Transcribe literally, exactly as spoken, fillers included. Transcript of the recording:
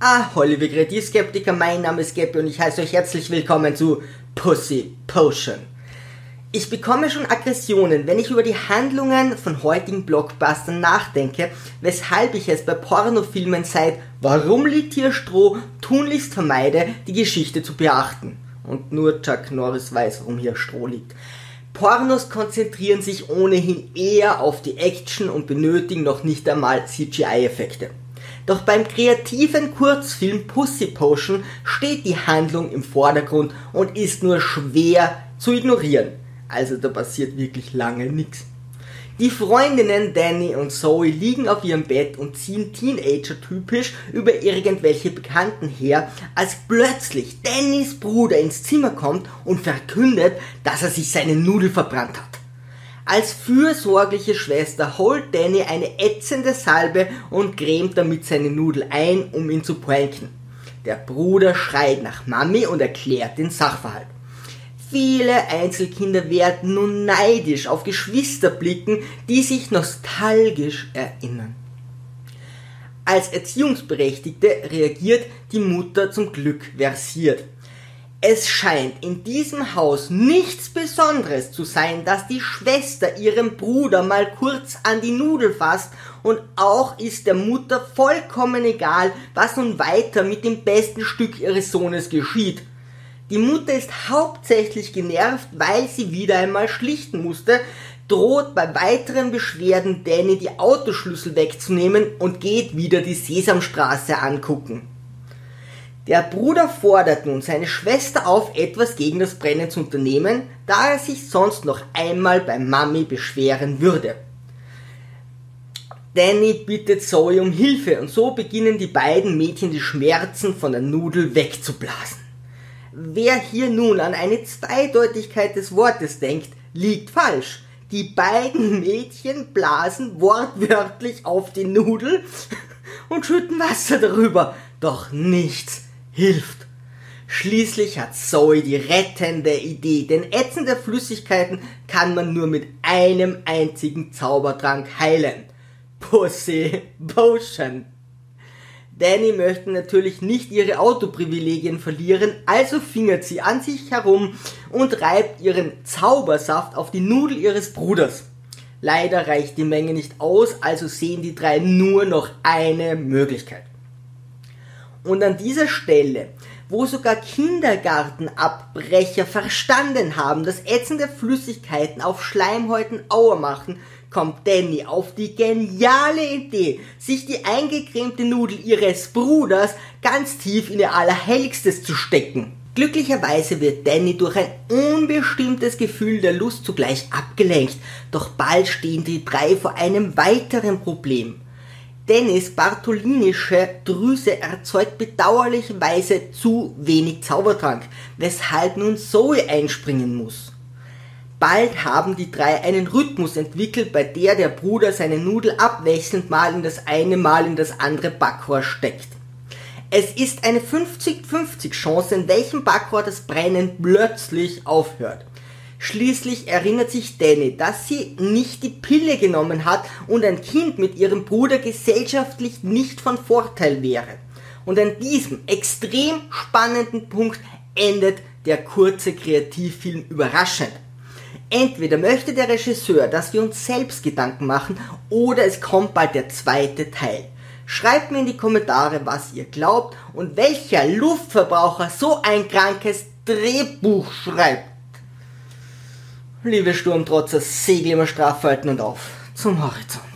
Ahoi, liebe Kreativskeptiker, mein Name ist Gabby und ich heiße euch herzlich willkommen zu Pussy Potion. Ich bekomme schon Aggressionen, wenn ich über die Handlungen von heutigen Blockbustern nachdenke, weshalb ich es bei Pornofilmen seit Warum liegt hier Stroh tunlichst vermeide, die Geschichte zu beachten. Und nur Chuck Norris weiß, warum hier Stroh liegt. Pornos konzentrieren sich ohnehin eher auf die Action und benötigen noch nicht einmal C G I-Effekte. Doch beim kreativen Kurzfilm Pussy Potion steht die Handlung im Vordergrund und ist nur schwer zu ignorieren. Also da passiert wirklich lange nichts. Die Freundinnen Danny und Zoe liegen auf ihrem Bett und ziehen Teenager-typisch über irgendwelche Bekannten her, als plötzlich Dannys Bruder ins Zimmer kommt und verkündet, dass er sich seine Nudel verbrannt hat. Als fürsorgliche Schwester holt Danny eine ätzende Salbe und cremt damit seine Nudel ein, um ihn zu pranken. Der Bruder schreit nach Mami und erklärt den Sachverhalt. Viele Einzelkinder werden nun neidisch auf Geschwisterblicken, die sich nostalgisch erinnern. Als Erziehungsberechtigte reagiert die Mutter zum Glück versiert. Es scheint in diesem Haus nichts Besonderes zu sein, dass die Schwester ihrem Bruder mal kurz an die Nudel fasst, und auch ist der Mutter vollkommen egal, was nun weiter mit dem besten Stück ihres Sohnes geschieht. Die Mutter ist hauptsächlich genervt, weil sie wieder einmal schlichten musste, droht bei weiteren Beschwerden Danny die Autoschlüssel wegzunehmen und geht wieder die Sesamstraße angucken. Der Bruder fordert nun seine Schwester auf, etwas gegen das Brennen zu unternehmen, da er sich sonst noch einmal bei Mami beschweren würde. Danny bittet Zoe um Hilfe und so beginnen die beiden Mädchen die Schmerzen von der Nudel wegzublasen. Wer hier nun an eine Zweideutigkeit des Wortes denkt, liegt falsch. Die beiden Mädchen blasen wortwörtlich auf die Nudel und schütten Wasser darüber, doch nichts hilft. Schließlich hat Zoe die rettende Idee, denn ätzende Flüssigkeiten kann man nur mit einem einzigen Zaubertrank heilen. Pussy Potion. Danny möchte natürlich nicht ihre Autoprivilegien verlieren, also fingert sie an sich herum und reibt ihren Zaubersaft auf die Nudel ihres Bruders. Leider reicht die Menge nicht aus, also sehen die drei nur noch eine Möglichkeit. Und an dieser Stelle, wo sogar Kindergartenabbrecher verstanden haben, dass ätzende Flüssigkeiten auf Schleimhäuten Aua machen, kommt Danny auf die geniale Idee, sich die eingecremte Nudel ihres Bruders ganz tief in ihr Allerheiligstes zu stecken. Glücklicherweise wird Danny durch ein unbestimmtes Gefühl der Lust zugleich abgelenkt, doch bald stehen die drei vor einem weiteren Problem. Dennis bartholinische Drüse erzeugt bedauerlicherweise zu wenig Zaubertrank, weshalb nun Zoe einspringen muss. Bald haben die drei einen Rhythmus entwickelt, bei der der Bruder seine Nudel abwechselnd mal in das eine, mal in das andere Backrohr steckt. Es ist eine fünfzig fünfzig Chance, in welchem Backrohr das Brennen plötzlich aufhört. Schließlich erinnert sich Danny, dass sie nicht die Pille genommen hat und ein Kind mit ihrem Bruder gesellschaftlich nicht von Vorteil wäre. Und an diesem extrem spannenden Punkt endet der kurze Kreativfilm überraschend. Entweder möchte der Regisseur, dass wir uns selbst Gedanken machen, oder es kommt bald der zweite Teil. Schreibt mir in die Kommentare, was ihr glaubt und welcher Luftverbraucher so ein krankes Drehbuch schreibt. Liebe Sturmtrotzer, Segel immer straff halten und auf zum Horizont.